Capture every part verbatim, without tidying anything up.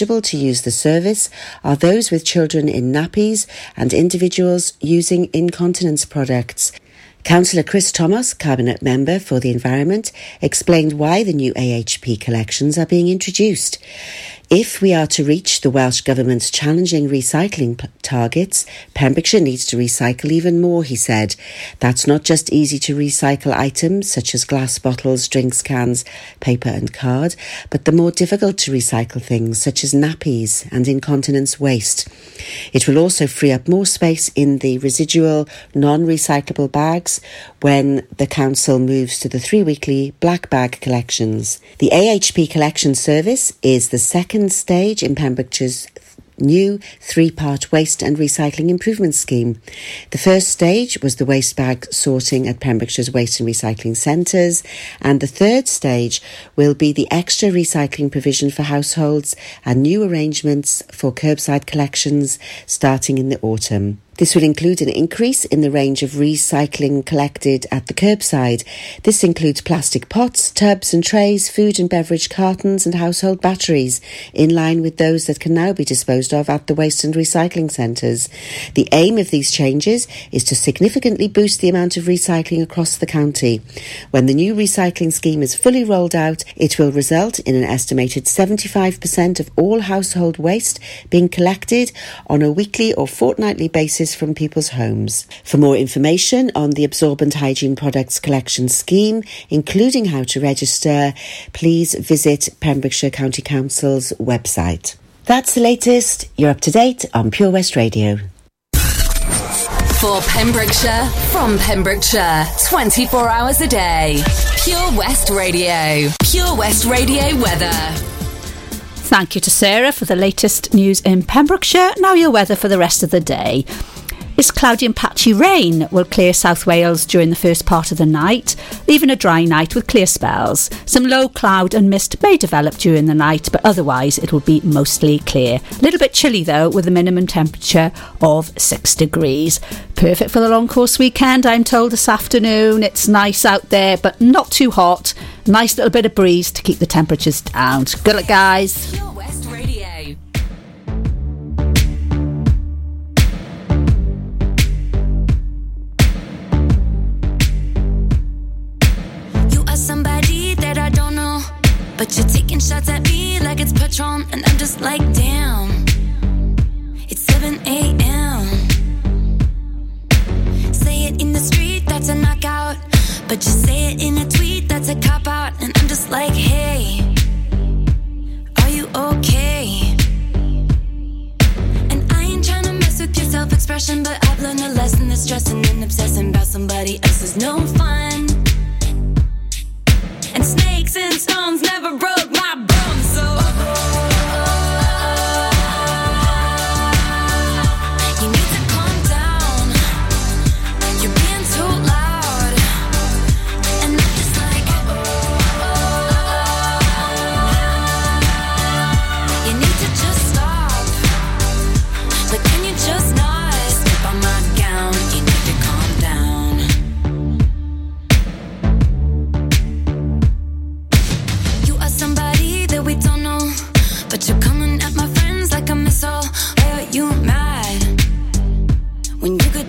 eligible to use the service are those with children in nappies and individuals using incontinence products. Councillor Chris Thomas, Cabinet Member for the Environment, explained why the new A H P collections are being introduced. If we are to reach the Welsh Government's challenging recycling p- targets, Pembrokeshire needs to recycle even more, he said. That's not just easy to recycle items such as glass bottles, drinks cans, paper and card, but the more difficult to recycle things such as nappies and incontinence waste. It will also free up more space in the residual non-recyclable bags when the council moves to the three-weekly black bag collections. The A H P collection service is the second stage in Pembrokeshire's new three-part waste and recycling improvement scheme. The first stage was the waste bag sorting at Pembrokeshire's waste and recycling centres, and the third stage will be the extra recycling provision for households and new arrangements for curbside collections starting in the autumn. This will include an increase in the range of recycling collected at the curbside. This includes plastic pots, tubs and trays, food and beverage cartons and household batteries, in line with those that can now be disposed of at the waste and recycling centres. The aim of these changes is to significantly boost the amount of recycling across the county. When the new recycling scheme is fully rolled out, it will result in an estimated seventy-five percent of all household waste being collected on a weekly or fortnightly basis from people's homes. For more information on the absorbent hygiene products collection scheme, including how to register, please visit Pembrokeshire County Council's website. That's the latest. You're up to date on Pure West Radio. For Pembrokeshire, from Pembrokeshire, twenty-four hours a day. Pure West Radio. Pure West Radio weather. Thank you to Sarah for the latest news in Pembrokeshire. Now your weather for the rest of the day. This cloudy and patchy rain will clear South Wales during the first part of the night, leaving a dry night with clear spells. Some low cloud and mist may develop during the night, but otherwise it will be mostly clear. A little bit chilly though, with a minimum temperature of six degrees. Perfect for the long course weekend, I'm told, this afternoon. It's nice out there, but not too hot. Nice little bit of breeze to keep the temperatures down. Good luck, guys. Pure West Radio. You are somebody that I don't know, but you're taking shots at me like it's Patron, and I'm just like, damn. It's seven a.m. Say it in the street, that's a knockout. But you say it in a tweet, that's a cop-out. And I'm just like, hey, are you okay? And I ain't trying to mess with your self-expression, but I've learned a lesson that stressing and obsessing about somebody else is no fun. And snakes and stones never broke my bones, so oh.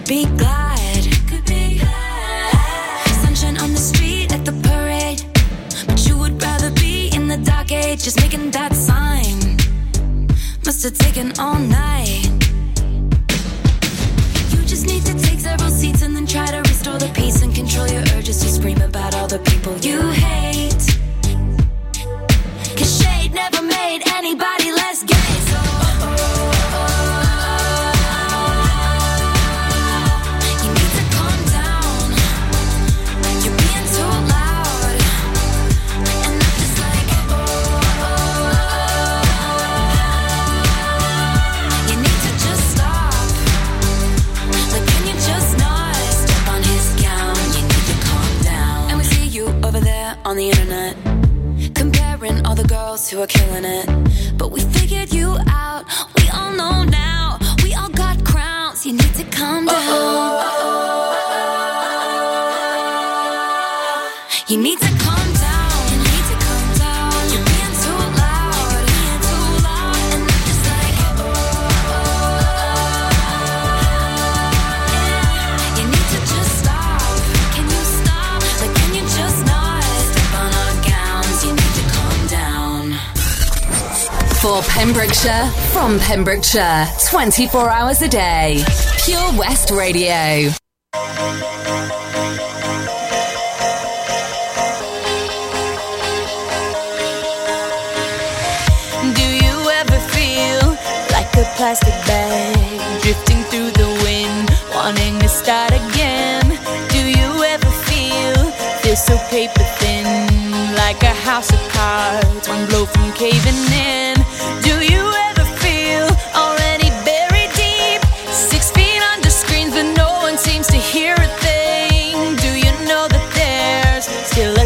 Be glad. Could be glad. Sunshine on the street at the parade, but you would rather be in the dark age. Just making that sign must have taken all night. You just need to take several seats and then try to restore the peace and control your urges to scream about all the people you hate. 'Cause shade never made anybody less gay. So oh, oh. On the internet, comparing all the girls who are killing it, but we figured you out. We all know now. We all got crowns. You need to calm down. Uh-oh, uh-oh, uh-oh. You need to. Calm down. You need to calm down. You're being too loud. You're being too loud. And For Pembrokeshire, from Pembrokeshire, twenty-four hours a day. Pure West Radio. Do you ever feel like a plastic bag, drifting through the wind, wanting to start again? Do you ever feel, feel so paper thin, like a house of cards, one blow from caving in? Do you ever feel already buried deep? Six feet under screens, but no one seems to hear a thing. Do you know that there's still a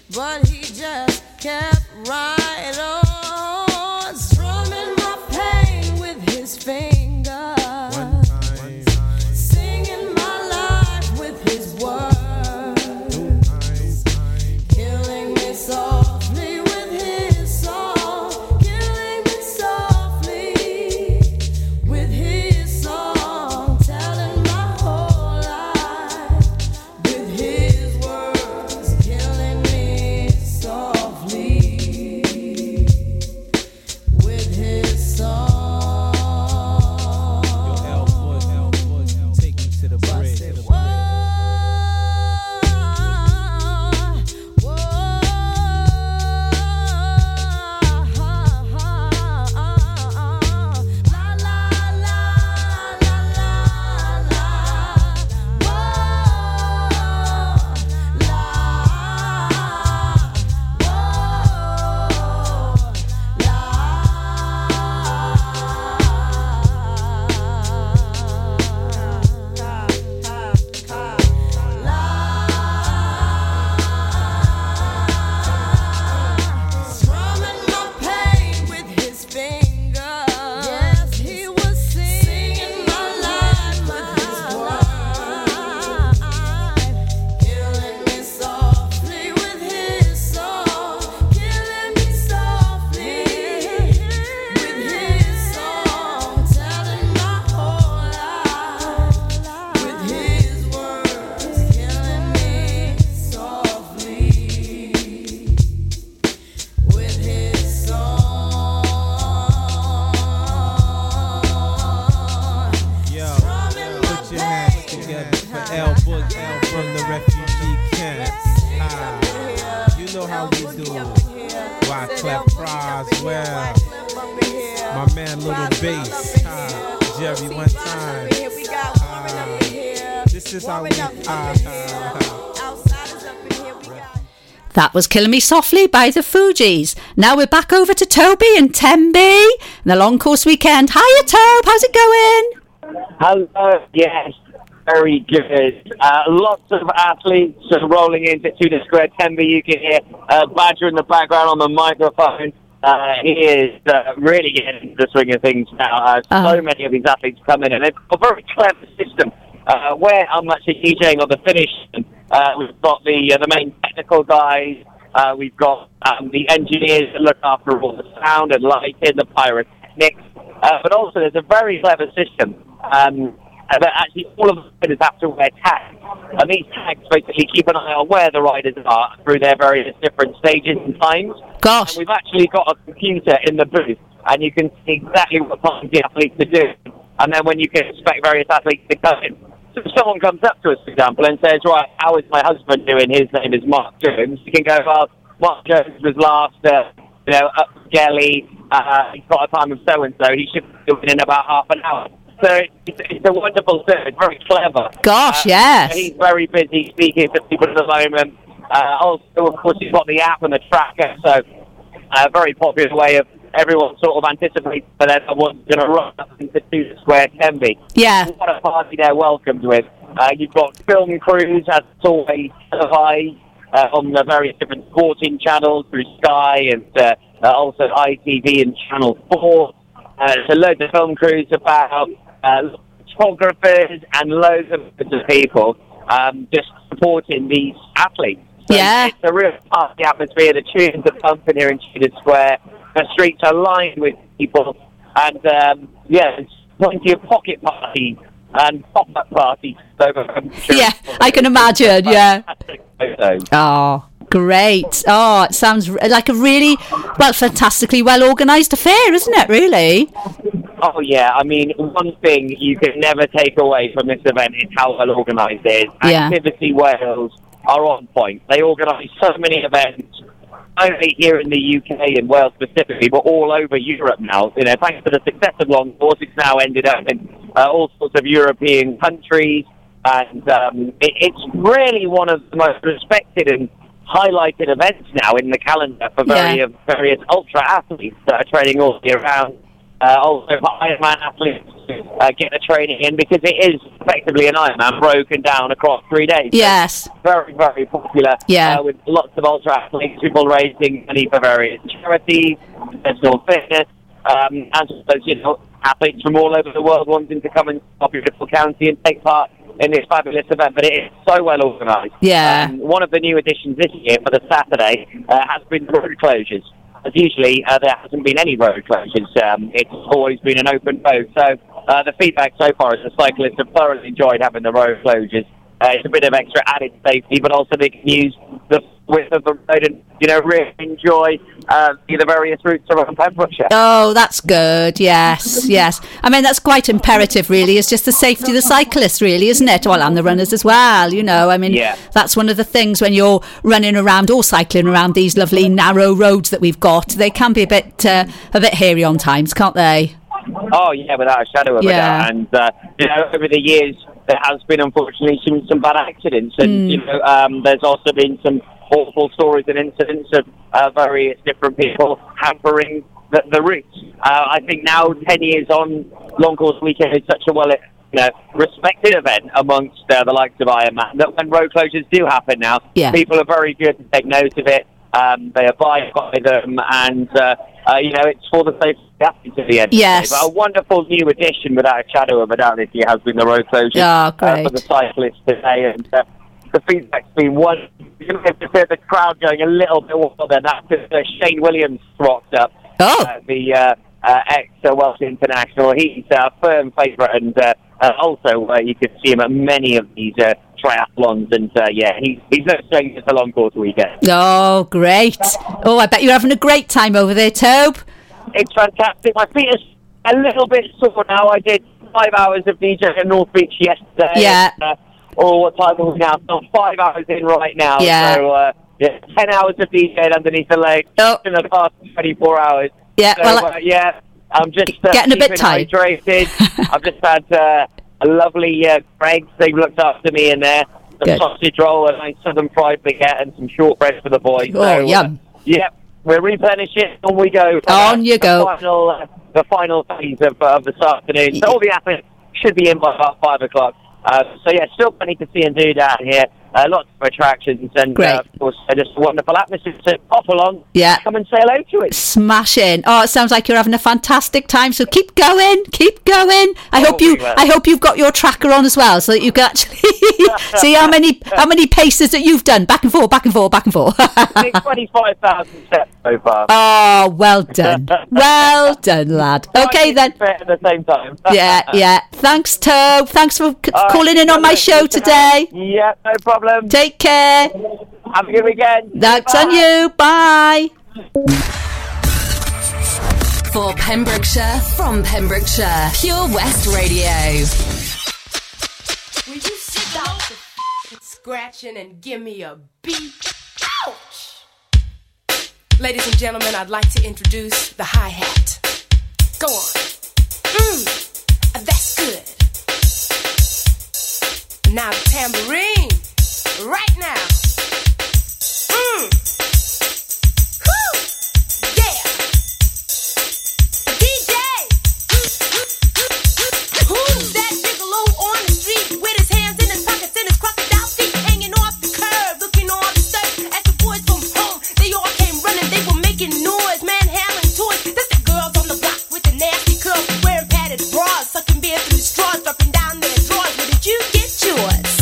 But he just kept right on, strumming my pain with his fingers. That was Killing Me Softly by the Fugees. Now we're back over to Toby and Temby and the Long Course Weekend. Hiya, Tobe. How's it going? Hello. Yes, very good. Uh, lots of athletes are rolling into Tudor Square. Temby, you can hear uh, Badger in the background on the microphone. Uh, he is uh, really getting into the swing of things now. Uh, so oh. many of these athletes come in, and they've got a very clever system uh, where I'm actually DJing on the finish. Uh, we've got the uh, the main technical guys. Uh, we've got um, the engineers that look after all the sound and lighting, the pyrotechnics. Uh, but also, there's a very clever system um, uh, but actually all of the riders have to wear tags. And these tags basically keep an eye on where the riders are through their various different stages and times. Gosh. And we've actually got a computer in the booth, and you can see exactly what times the athletes are doing, and then when you can expect various athletes to come in. So if someone comes up to us, for example, and says, right, how is my husband doing? His name is Mark Jones. You can go, well, Mark Jones was last, uh, you know, up to Jelly. Uh, he's got a time of so-and-so. He should be doing in about half an hour. So it's, it's a wonderful service, very clever. Gosh, uh, yes. He's very busy speaking to people at the moment. Uh, also, of course, he's got the app and the tracker, so a very popular way of everyone sort of anticipates that someone's going to run up into the square can be. Yeah. What a party they're welcomed with. Uh, you've got film crews, as always, televised uh, on the various different sporting channels through Sky and uh, uh, also I T V and Channel four. Uh, so loads of film crews about, uh, photographers and loads of, of people um, just supporting these athletes. So yeah. It's a real party atmosphere. The tunes are pumping here in Tudor Square. The streets are lined with people, and um, yeah, there's plenty of pocket parties and pop-up parties. Over sure yeah, I can imagine. Yeah. Oh, great! Oh, it sounds like a really well, fantastically well organised affair, isn't it? Really. Oh yeah, I mean, one thing you can never take away from this event is how well organised it is. Yeah. Activity Wales are on point. They organise so many events. Only here in the U K and Wales specifically, but all over Europe now. You know, thanks to the success of long course, it's now ended up in uh, all sorts of European countries, and um, it, it's really one of the most respected and highlighted events now in the calendar for very, yeah. uh, various ultra athletes that are training all year round. Uh, also, for Ironman athletes uh, get the training in because it is effectively an Ironman broken down across three days. Yes. So very, very popular. Yeah. Uh, with lots of ultra athletes, people raising money for various charities, personal fitness, um, and so, you know, athletes from all over the world wanting to come and our beautiful county and take part in this fabulous event. But it is so well organised. Yeah. Um, one of the new additions this year for the Saturday uh, has been road closures. As usually, uh, there hasn't been any road closures. Um, it's always been an open road. So uh, the feedback so far is the cyclists have thoroughly enjoyed having the road closures. Uh, it's a bit of extra added safety, but also they can use the width of the road and, you know, really enjoy uh, the various routes around Pembrokeshire. Oh, that's good. Yes, yes. I mean, that's quite imperative, really. It's just the safety of the cyclists, really, isn't it? Well, and the runners as well, you know. I mean, yeah. That's one of the things when you're running around or cycling around these lovely narrow roads that we've got. They can be a bit, uh, a bit hairy on times, can't they? Oh, yeah, without a shadow of a doubt. And, uh, you know, over the years, there has been, unfortunately, some, some bad accidents. And, mm. you know, um, there's also been some awful stories and incidents of uh, various different people hampering the, the routes. Uh, I think now, ten years on, Long Course Weekend is such a well you know, respected event amongst uh, the likes of Ironman that when road closures do happen now, yeah. people are very good to take note of it. Um, they abide by them, and, uh, uh, you know, it's for the safety of the athletes at the end. Yes. But a wonderful new addition, without a shadow of a doubt, if you have been the road closure oh, uh, for the cyclists today. And uh, the feedback's been one. You have to hear the crowd going a little bit wild then. That's because uh, Shane Williams rocked up, oh. uh, the uh, uh, ex-Welsh international. He's a firm favourite, and uh, uh, also uh, you can see him at many of these uh, triathlons, and uh, yeah, he, he's no stranger to Long Course Weekend. Oh, great. Oh, I bet you're having a great time over there, Tobe. It's fantastic. My feet are a little bit sore now. I did five hours of DJing at North Beach yesterday. Yeah. And, uh, oh, what time are we now? I'm five hours in right now. Yeah. So, uh, yeah, ten hours of DJing underneath the legs oh. in the past twenty-four hours. Yeah, so, well, uh, yeah, I'm just uh, getting a bit tired. Hydrated. I've just had... Uh, A lovely uh, Greg's, they've looked after me in there. Some Good. Sausage roll and a southern fried baguette and some shortbread for the boys. Oh, so, yum. Uh, yeah, we're replenishing on we go. On the, you the go. Final, uh, the final phase of, uh, of this afternoon. So all the athletes should be in by about five o'clock. Uh, so, yeah, still plenty to see and do down here. Uh, lots of attractions and, uh, of course, uh, just a wonderful atmosphere. So pop along, yeah. come and say hello to it. Smashing. Oh, it sounds like you're having a fantastic time. So keep going, keep going. I oh, hope you, I hope you've got your tracker on as well so that you can actually see how many how many paces that you've done. Back and forth, back and forth, back and forth. twenty-five thousand steps. so far. Oh, well done. Well done, lad. Okay, then. At the same time. Yeah, yeah. Thanks, Toe. Thanks for c- right, calling in on my show today. Yeah, no problem. Take care. Have a good weekend. Thanks on you. Bye. For Pembrokeshire, from Pembrokeshire, Pure West Radio. Will you stop the f- scratching and give me a beat? Ouch! Ladies and gentlemen, I'd like to introduce the hi-hat. Go on. Mmm, that's good. Now the tambourine, right now. Mmm. Sucking beer through straws, dropping down their drawers. Where did you get yours?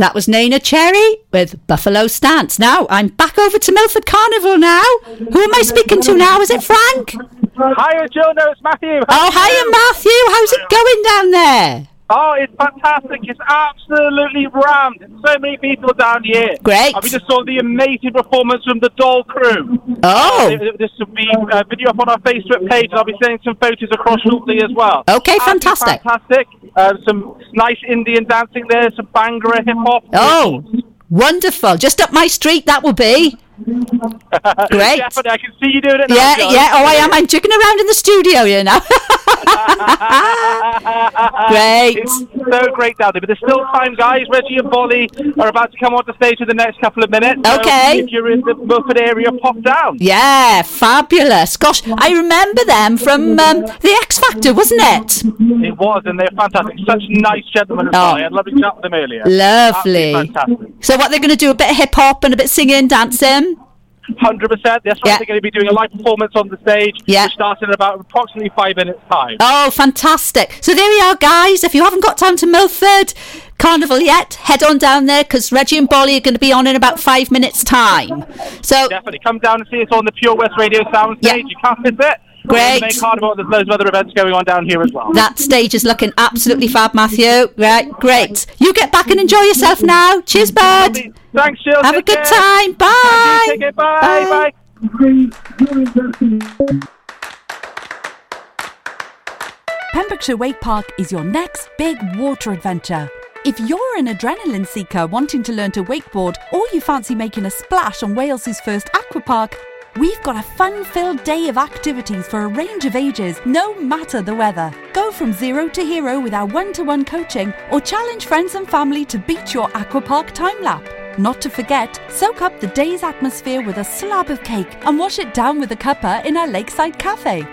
That was Nina Cherry with Buffalo Stance. Now, I'm back over to Milford Carnival now. Who am I speaking to now? Is it Frank? Hiya, Joe. No, it's Matthew. How oh, hiya, Matthew. How's it going down there? Oh, it's fantastic. It's absolutely rammed. So many people down here. Great. And we just saw the amazing performance from the Doll Crew. Oh. Uh, this will be a video up on our Facebook page, and I'll be sending some photos across shortly as well. Okay, fantastic. Fantastic. Uh, some nice Indian dancing there, some Bhangra hip-hop. Oh, wonderful. Just up my street, that will be. Great. Definitely. I can see you doing it now. Yeah, John. yeah. Oh, I am. I'm jigging around in the studio here now. Great. It's so great down there. But there's still time, guys. Reggie and Bolly are about to come on the stage in the next couple of minutes. Okay. So if you're in the Milford area, pop down. Yeah, fabulous. Gosh, I remember them from um, The X Factor, wasn't it? It was, and they're fantastic. Such nice gentlemen as well. Oh. I had lovely chat with them earlier. Lovely. Absolutely fantastic. So what, they're going to do a bit of hip-hop and a bit of singing, dancing? one hundred percent. That's right. Yeah. They're going to be doing a live performance on the stage, yeah. which starts in about approximately five minutes' time. Oh, fantastic. So there we are, guys. If you haven't got time to Milford Carnival yet, head on down there, because Reggie and Bolly are going to be on in about five minutes' time. So definitely. Come down and see us on the Pure West Radio soundstage. Yeah. You can't miss it. Great. There's loads of other events going on down here as well. That stage is looking absolutely fab, Matthew. Right, great. You get back and enjoy yourself now. Cheers, bud. Thanks, Jill. Have a good time. Bye. Take care. Bye. Bye. Pembrokeshire Wake Park is your next big water adventure. If you're an adrenaline seeker wanting to learn to wakeboard, or you fancy making a splash on Wales's first aquapark, we've got a fun-filled day of activities for a range of ages, no matter the weather. Go from zero to hero with our one-to-one coaching, or challenge friends and family to beat your aquapark time-lap. Not to forget, soak up the day's atmosphere with a slab of cake and wash it down with a cuppa in our lakeside cafe.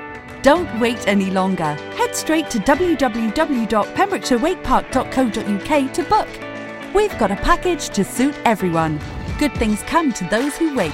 Don't wait any longer. Head straight to w w w dot pembrokeshire wake park dot co dot u k to book. We've got a package to suit everyone. Good things come to those who wake.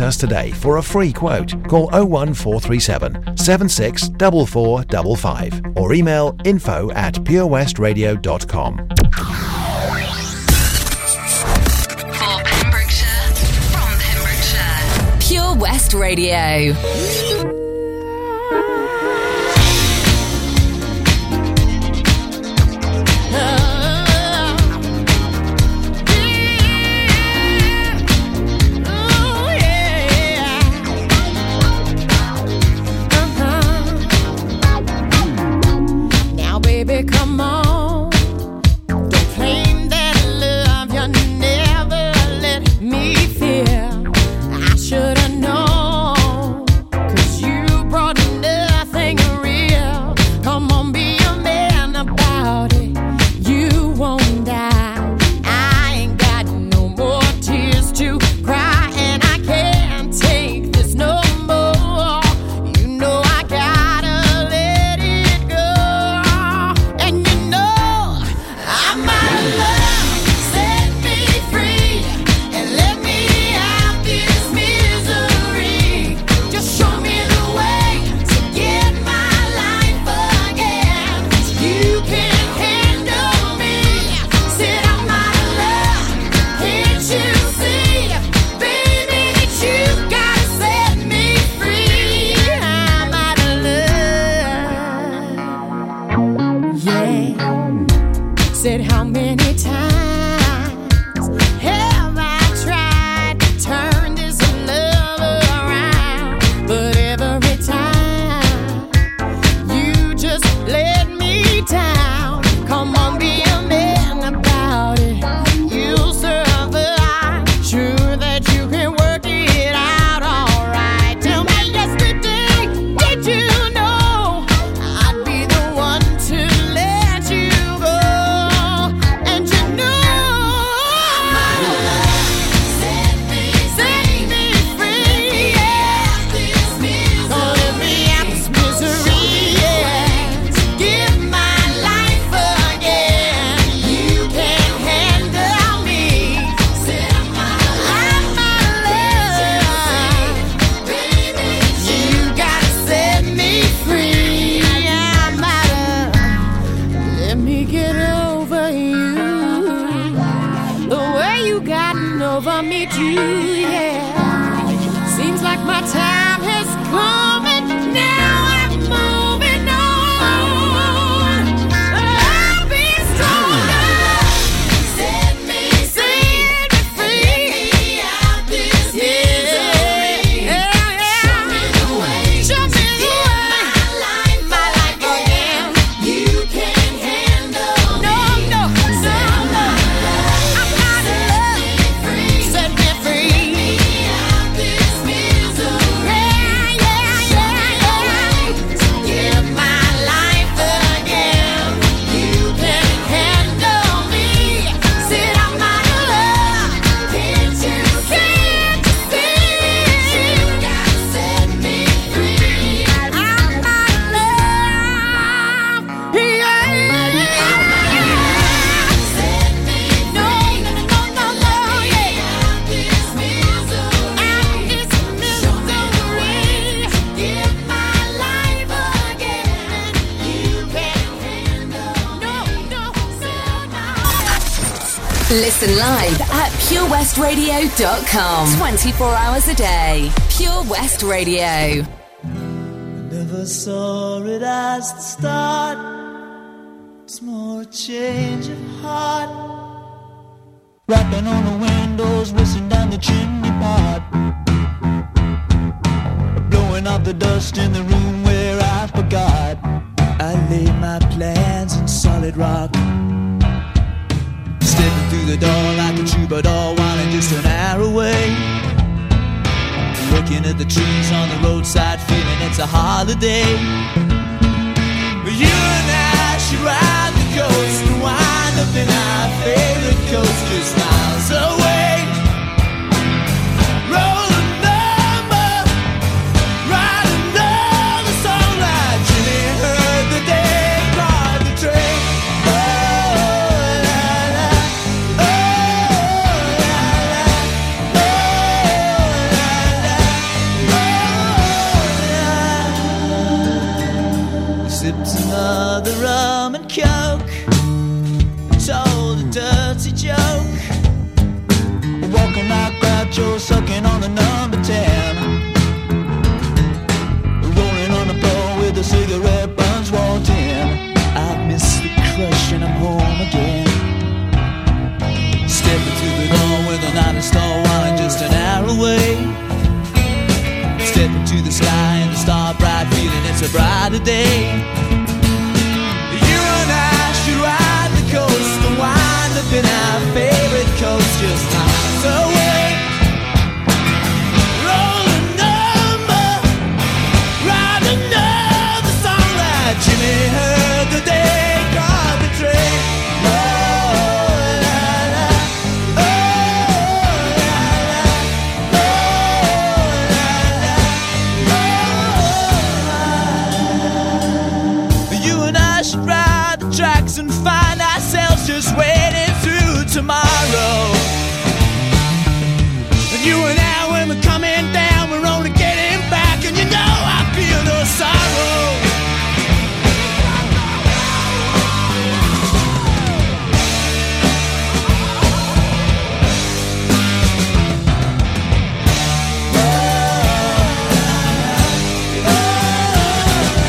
us today for a free quote. Call oh one four three seven, seven six four four five five or email info at purewestradio dot com. For Pembrokeshire, from Pembrokeshire, Pure West Radio. Set me free. you gotten over me too, yeah. Seems like my time has come and now I'm moving on. I'll be stronger. Set me free. Let me out this misery. Yeah, yeah. Show me the way. Show me the way. My life, my life again. You can't handle me. No, no, no, no. I'm out of love. Set me free. Let me out this misery. Yeah, yeah, yeah, yeah. Give my life again. You can't handle me. Said I'm out of love. Can't you see? You gotta set me free. I'm out of love. Yeah. Set me free. No, no, no, no, yeah. Out this misery. Out this misery. Give my life again. You can't handle me. No, no, no. Listen live at pure west radio dot com. twenty-four hours a day. Pure West Radio. Never saw it as the start. It's more a change of heart. Rapping on the windows, whistling down the chimney pot. Blowing out the dust in the room where I forgot. I laid my plans in solid rock. Stepping through the door like a troubadour, wanting just an hour away. Looking at the trees on the roadside, feeling it's a holiday. You and I should ride the coast and wind up in our favorite coaster, miles away. Roll number, ride another song like Jimmy heard the day, ride the train. Oh la la, oh la la, oh la la, oh la la. Sipped another rum and coke, told a dirty joke. Walking like Groucho, sucking on the number ten. Rolling on the floor with the cigarette buns walked in. I miss the crush and I'm home again. Stepping through the door with an honest star, wine just an hour away. Stepping to the sky and the star bright, feeling it's a brighter day. You and I should ride the coast and wind up in our favorite coast, just miles away. Roll a number, ride another song like Jimmy heard the day, caught the train. Oh la la, oh la la, oh la la, oh la la. You and I should ride the tracks and find ourselves just waiting through tomorrow. And you and I, when we're coming down, we're only getting back, and you know I feel no sorrow. When you find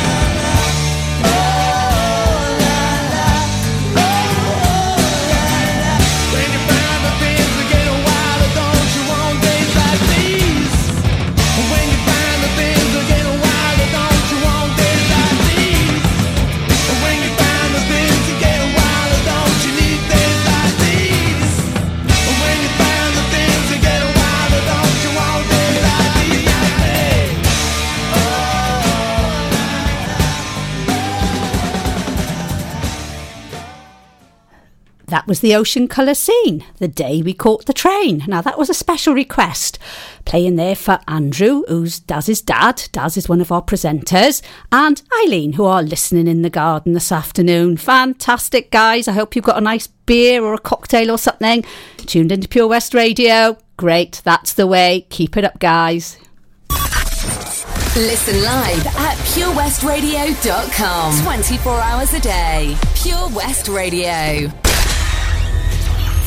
the things that get a while, don't you want days like these? When you find the things that get a while, don't you want days like these? When you find the things that get a while, don't you need days like these? When you find the things that get a while, don't you want days like these? That was the Ocean Colour Scene, The Day We Caught the Train. Now, that was a special request. Playing there for Andrew, who's Daz's dad. Daz is one of our presenters. And Eileen, who are listening in the garden this afternoon. Fantastic, guys. I hope you've got a nice beer or a cocktail or something. Tuned into Pure West Radio. Great. That's the way. Keep it up, guys. Listen live at pure west radio dot com. twenty-four hours a day. Pure West Radio.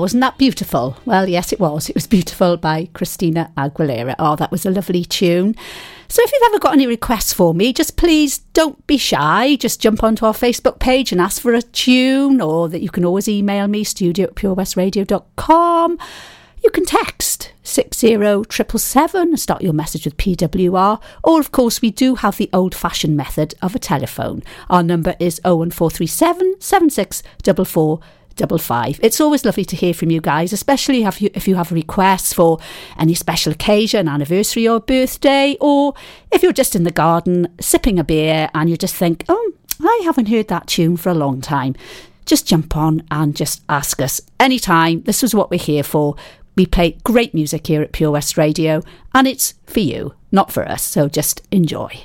Wasn't that beautiful? Well, yes, it was. It was Beautiful by Christina Aguilera. Oh, that was a lovely tune. So if you've ever got any requests for me, just please don't be shy. Just jump onto our Facebook page and ask for a tune, or that you can always email me, studio at purewestradio dot com. You can text six zero seven seven seven and start your message with P W R. Or, of course, we do have the old-fashioned method of a telephone. Our number is oh one four three seven, seven six four four double five. It's always lovely to hear from you guys, especially if you, if you have requests for any special occasion, anniversary or birthday, or if you're just in the garden sipping a beer and you just think, oh, I haven't heard that tune for a long time. Just jump on and just ask us anytime. This is what we're here for. We play great music here at Pure West Radio, and it's for you, not for us. So just enjoy.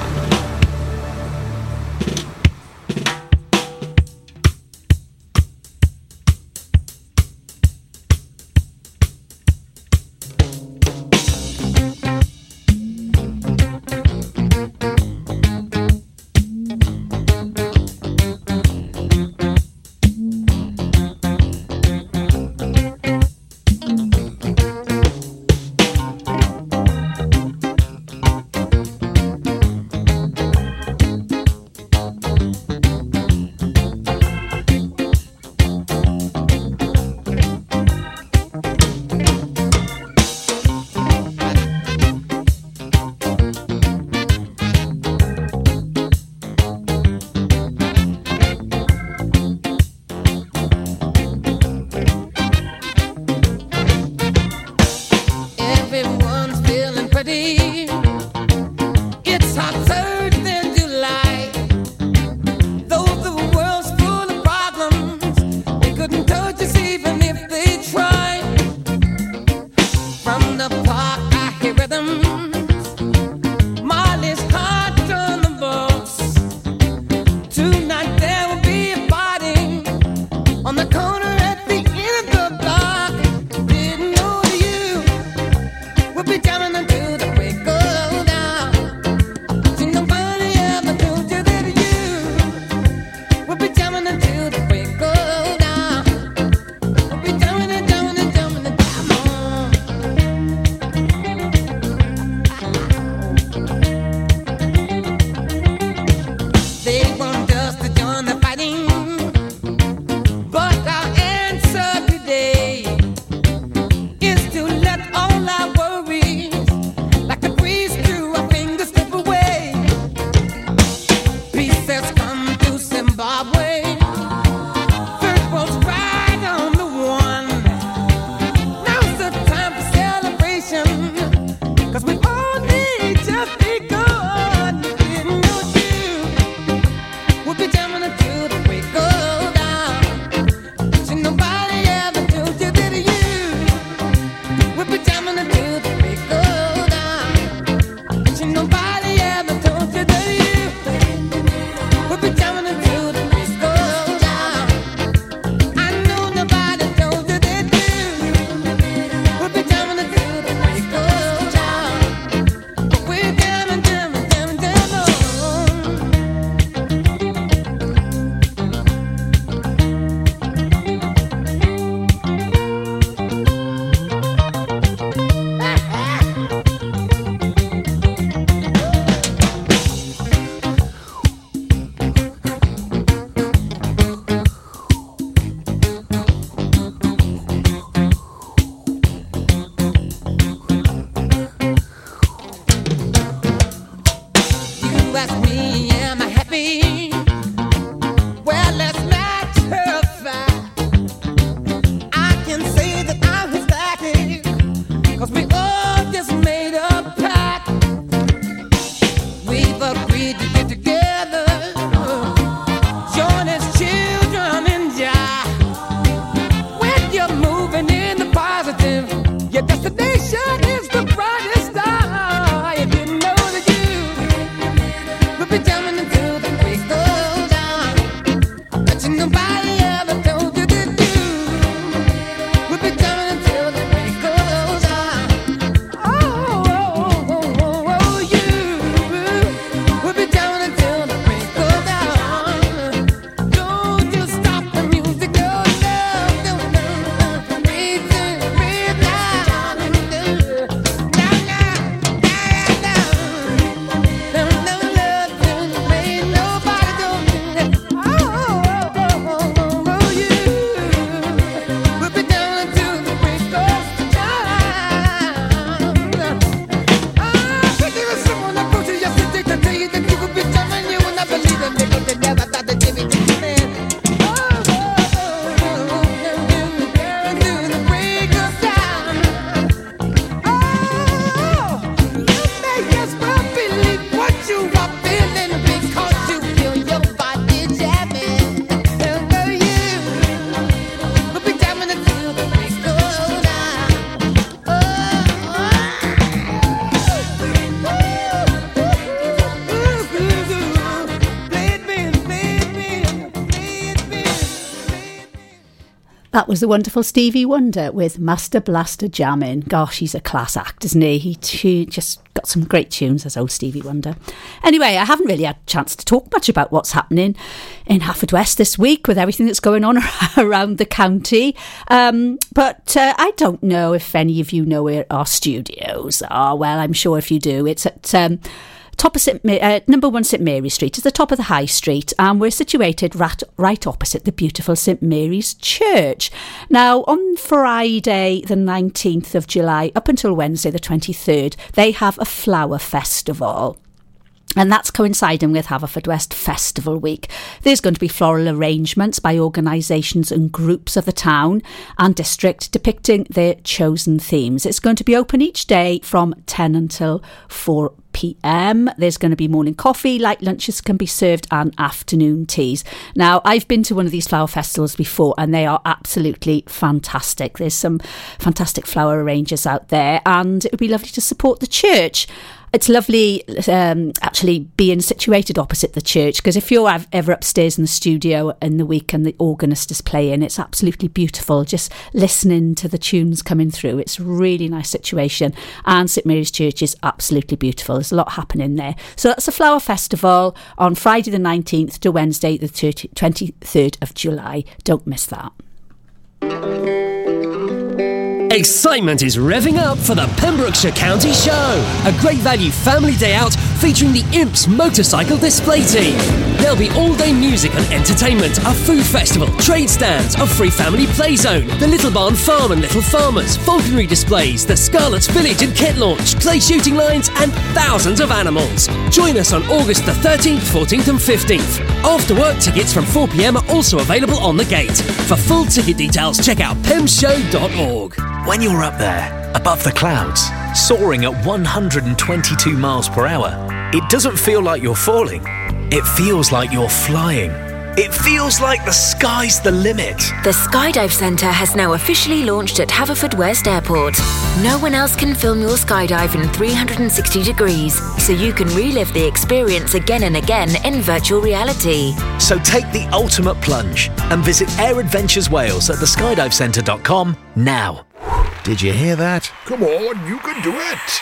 Down That was the wonderful Stevie Wonder with Master Blaster Jammin'. Gosh, he's a class act, isn't he? He t- just got some great tunes, as old Stevie Wonder. Anyway, I haven't really had a chance to talk much about what's happening in Haverfordwest this week with everything that's going on around the county. Um, but uh, I don't know if any of you know where our studios are. Well, I'm sure if you do, it's at... Um, Top of Saint Ma- uh, number one Saint Mary's Street is the top of the High Street, and we're situated right, right opposite the beautiful Saint Mary's Church. Now, on Friday the nineteenth of July up until Wednesday the twenty-third, they have a flower festival. And that's coinciding with Haverfordwest Festival Week. There's going to be floral arrangements by organisations and groups of the town and district depicting their chosen themes. It's going to be open each day from ten until four p.m. There's going to be morning coffee, light lunches can be served and afternoon teas. Now, I've been to one of these flower festivals before and they are absolutely fantastic. There's some fantastic flower arrangers out there and it would be lovely to support the church. It's lovely um, actually being situated opposite the church, because if you're ever upstairs in the studio in the week and the organist is playing, it's absolutely beautiful just listening to the tunes coming through. It's a really nice situation, and Saint Mary's Church is absolutely beautiful. There's a lot happening there. So that's the Flower Festival on Friday the nineteenth to Wednesday the twenty-third of July. Don't miss that. Excitement is revving up for the Pembrokeshire County Show, a great value family day out featuring the Imps Motorcycle Display Team. There'll be all-day music and entertainment, a food festival, trade stands, a free family play zone, the Little Barn Farm and Little Farmers, falconry displays, the Scarlet's Village and Kit Launch, clay shooting lines and thousands of animals. Join us on August the thirteenth, fourteenth and fifteenth. After work tickets from four p.m. are also available on the gate. For full ticket details, check out pemshow dot org. When you're up there, above the clouds, soaring at one hundred twenty-two miles per hour, it doesn't feel like you're falling. It feels like you're flying. It feels like the sky's the limit. The Skydive Centre has now officially launched at Haverfordwest Airport. No one else can film your skydive in three hundred sixty degrees, so you can relive the experience again and again in virtual reality. So take the ultimate plunge and visit Air Adventures Wales at the skydive centre dot com now. Did you hear that? Come on, you can do it!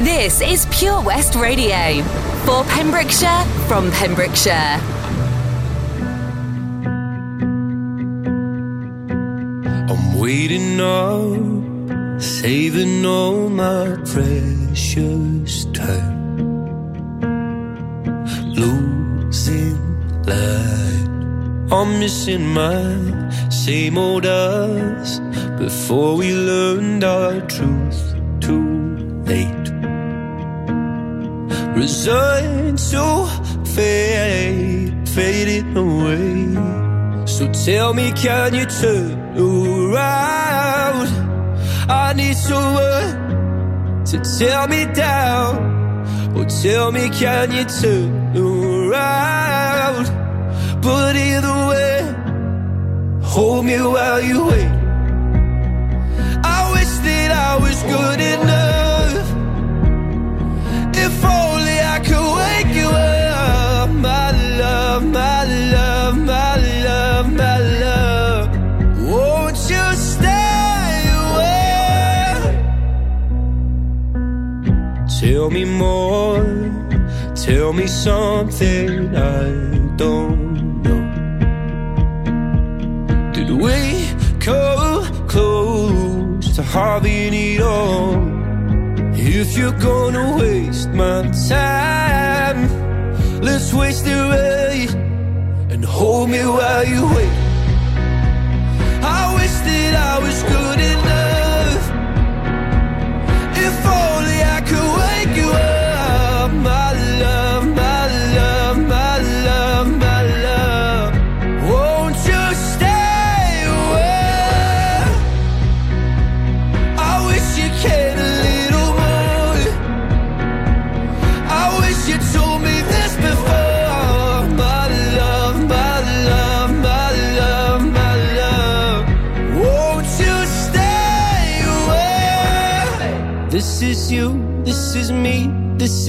This is Pure West Radio. For Pembrokeshire, from Pembrokeshire. I'm waiting up, saving all my precious time. Losing light, I'm missing mine. Same old us, before we learned our truth too late. Resigned to fade, fading away. So tell me, can you turn around? I need someone to tear me down. Oh, tell me, can you turn around? But either way, hold me while you wait. I wish that I was good enough. If only I could wake you up, my love, my love, my love, my love. Won't you stay away? Tell me more, tell me something I don't know. Did we come close to having it all? If you're gonna waste my time, let's waste it right and hold me while you wait. I wish that I was good enough. If only I could wake you up, my love, my love, my love, my love. Won't you stay away? is you, this is me, this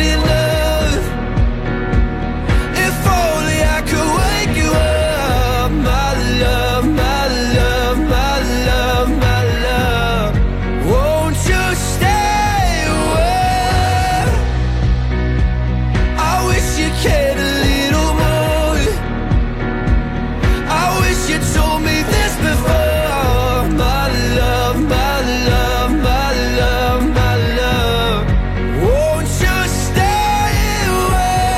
in love. If only I could wake you up, my love, my love, my love, my love. Won't you stay away? I wish you cared a little more. I wish you told me this before, my love, my love, my love, my love. Won't you stay away?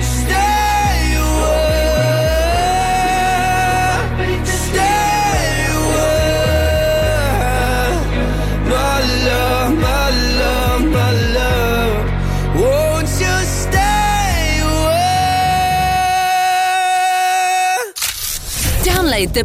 Stay away. Stay away. My love, my love, my love. Won't you stay away? Download the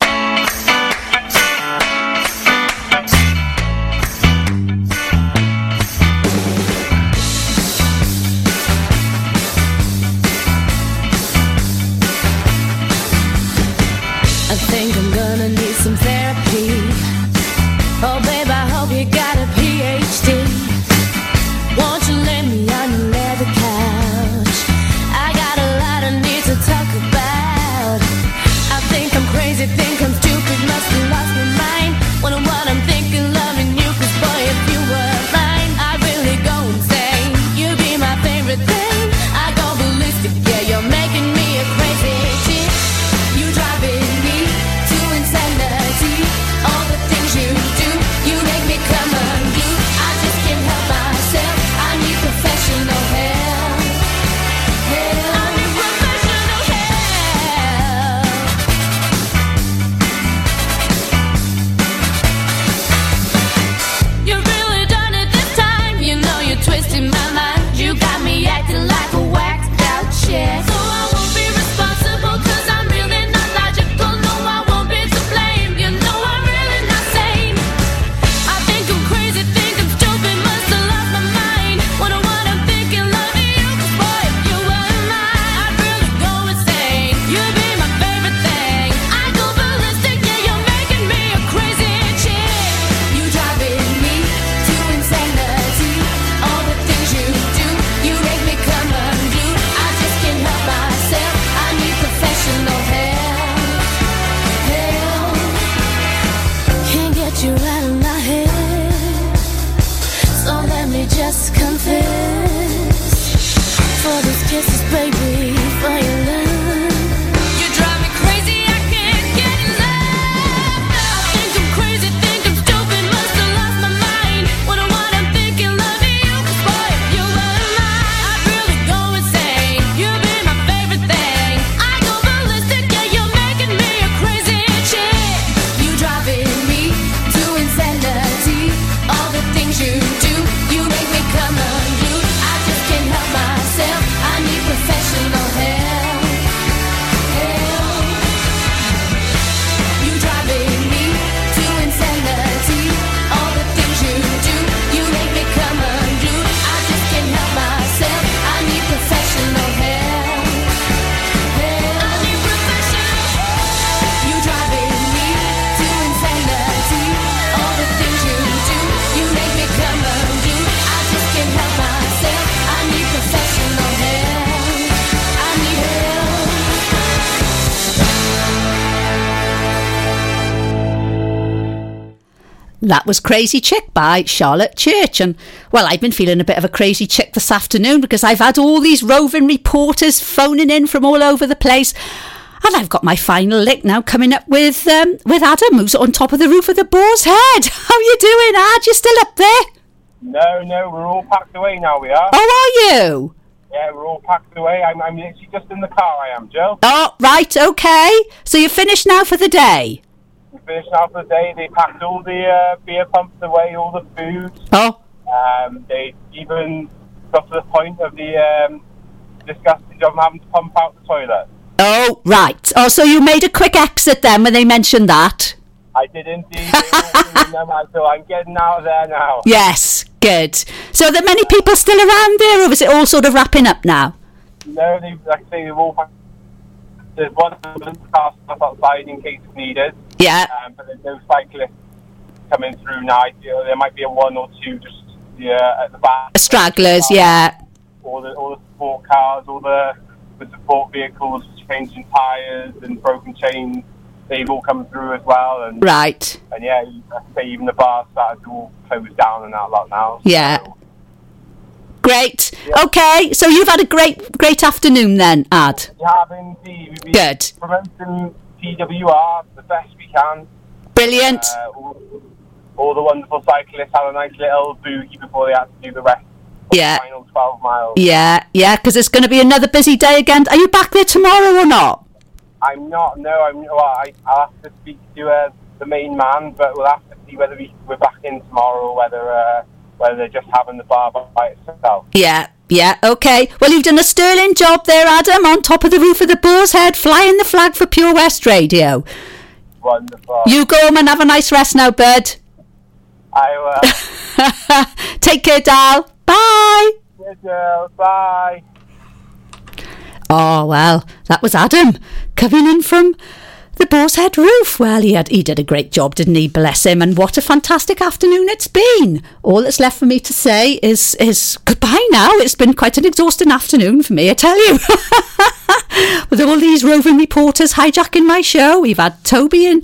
I think I'm gonna need some therapy. Oh, babe, I hope you got a PhD. Won't you lay me on your leather couch? I got a lot I need to talk about. I think I'm crazy, think I'm stupid, must have lost my mind. Wonder what I'm thinking, loving you, cause boy, if you were mine, I'd really go insane. You'd be my favorite thing. I go ballistic, yeah, you're making me a crazy chick. You driving me to insanity. All the things you do, you make me come unglued. I just can't help myself. I need professional help. Help. I need professional help. You really done it this time. You know you twisted my mind. You got me acting like a whacked out chick. So I won't be responsible cause I'm really not logical. No, I won't be to blame. You know I'm really not sane. I think I'm crazy, think I'm stupid, must have lost my mind. Wonder what I'm thinking, loving you, cause boy, if you were mine, I'd really go insane. You'd be my favorite thing. I go ballistic, yeah, you're making me a crazy chick. You driving me to insanity. All the things you do, you make me come unglued. I just can't help myself. I need professional help. Help. Can't get you out of my head. So let me just confess. For these kisses, baby, for your love. You drive me crazy, I can't get enough. I think I'm crazy, think I'm stupid, must have lost my mind. Wonder what I'm thinking, loving you, cause boy, if you were mine, I'd really go insane. You'd be my favorite thing. I go ballistic, yeah, you're making me a crazy chick. You driving me to insanity. All the things you do, you make me come unglued. I just can't help myself. I need professional help. Help. You driving me to insanity. All the things you do, you make me come unglued. I just can't help myself. I need professional help. Help. I need professional help. You driving me to insanity. All the things you do, you make me come unglued. I just can't help myself. I need professional help. I need help. That was Crazy Chick by Charlotte Church. And, well, I've been feeling a bit of a crazy chick this afternoon because I've had all these roving reporters phoning in from all over the place. And I've got my final lick now coming up with um, with Adam, who's on top of the roof of the Boar's Head. How you doing, Ad? You still up there? No, no, we're all packed away now, we are. Oh, are you? Yeah, we're all packed away. I'm, I'm literally just in the car, I am, Joe. Oh, right, okay. So you're finished now for the day? We finished half the day, they packed all the uh, beer pumps away, all the food. Oh, Um, they even got to the point of the um, disgusting job having to pump out the toilet. Oh, right. Oh, so you made a quick exit then when they mentioned that? I did indeed. So I'm getting out of there now. Yes, good. So are there many people still around there, or is it all sort of wrapping up now? No, they, like I say, they've all... There's one ambulance car stuff outside in case needed. Yeah. Um, but there's no cyclists coming through now. You know, there might be a one or two just yeah, at the back. Stragglers, the yeah. All the, all the support cars, all the, the support vehicles, changing tyres and broken chains. They've all come through as well. And, right. And yeah, even the bar started to all close down and that lot now. Yeah. So, great. Yeah. Okay, so you've had a great great afternoon then, Ad. We have indeed. We've been good. Promoting P W R the best we can. Brilliant. Uh, all, all the wonderful cyclists have a nice little boogie before they have to do the rest. Yeah. The final twelve miles. Yeah, yeah, because it's going to be another busy day again. Are you back there tomorrow or not? I'm not, no. I'm, well, I, I'll have to speak to uh, the main man, but we'll have to see whether we, we're back in tomorrow or whether... Uh, whether they're just having the bar by itself. Yeah, yeah, okay. Well, you've done a sterling job there, Adam, on top of the roof of the Boar's Head, flying the flag for Pure West Radio. Wonderful. You go home and have a nice rest now, bud. I will. Take care, Dal. Bye. Cheers, girl. Bye. Oh, well, that was Adam coming in from... the Boar's Head roof. Well, he had he did a great job, didn't he? Bless him. And what a fantastic afternoon it's been. All that's left for me to say is is goodbye now. It's been quite an exhausting afternoon for me, I tell you. With all these roving reporters hijacking my show. We've had Toby in,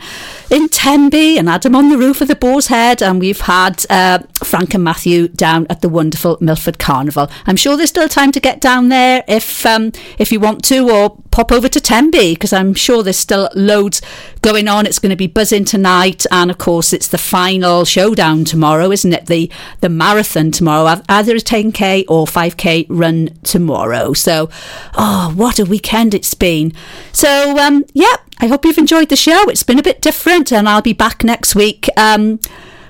in Tenby and Adam on the roof of the Boar's Head, and we've had uh, Frank and Matthew down at the wonderful Milford Carnival. I'm sure there's still time to get down there if um, if you want to, or pop over to Tenby, because I'm sure there's still loads going on. It's going to be buzzing tonight, and of course it's the final showdown tomorrow, isn't it? The the marathon tomorrow, either a ten k or five k run tomorrow. So, oh, what a weekend it's been. So, um, yeah, I hope you've enjoyed the show. It's been a bit different, and I'll be back next week. Um,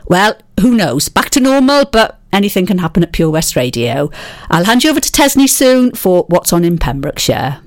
well, who knows? Back to normal, but anything can happen at Pure West Radio. I'll hand you over to Tesney soon for What's On in Pembrokeshire.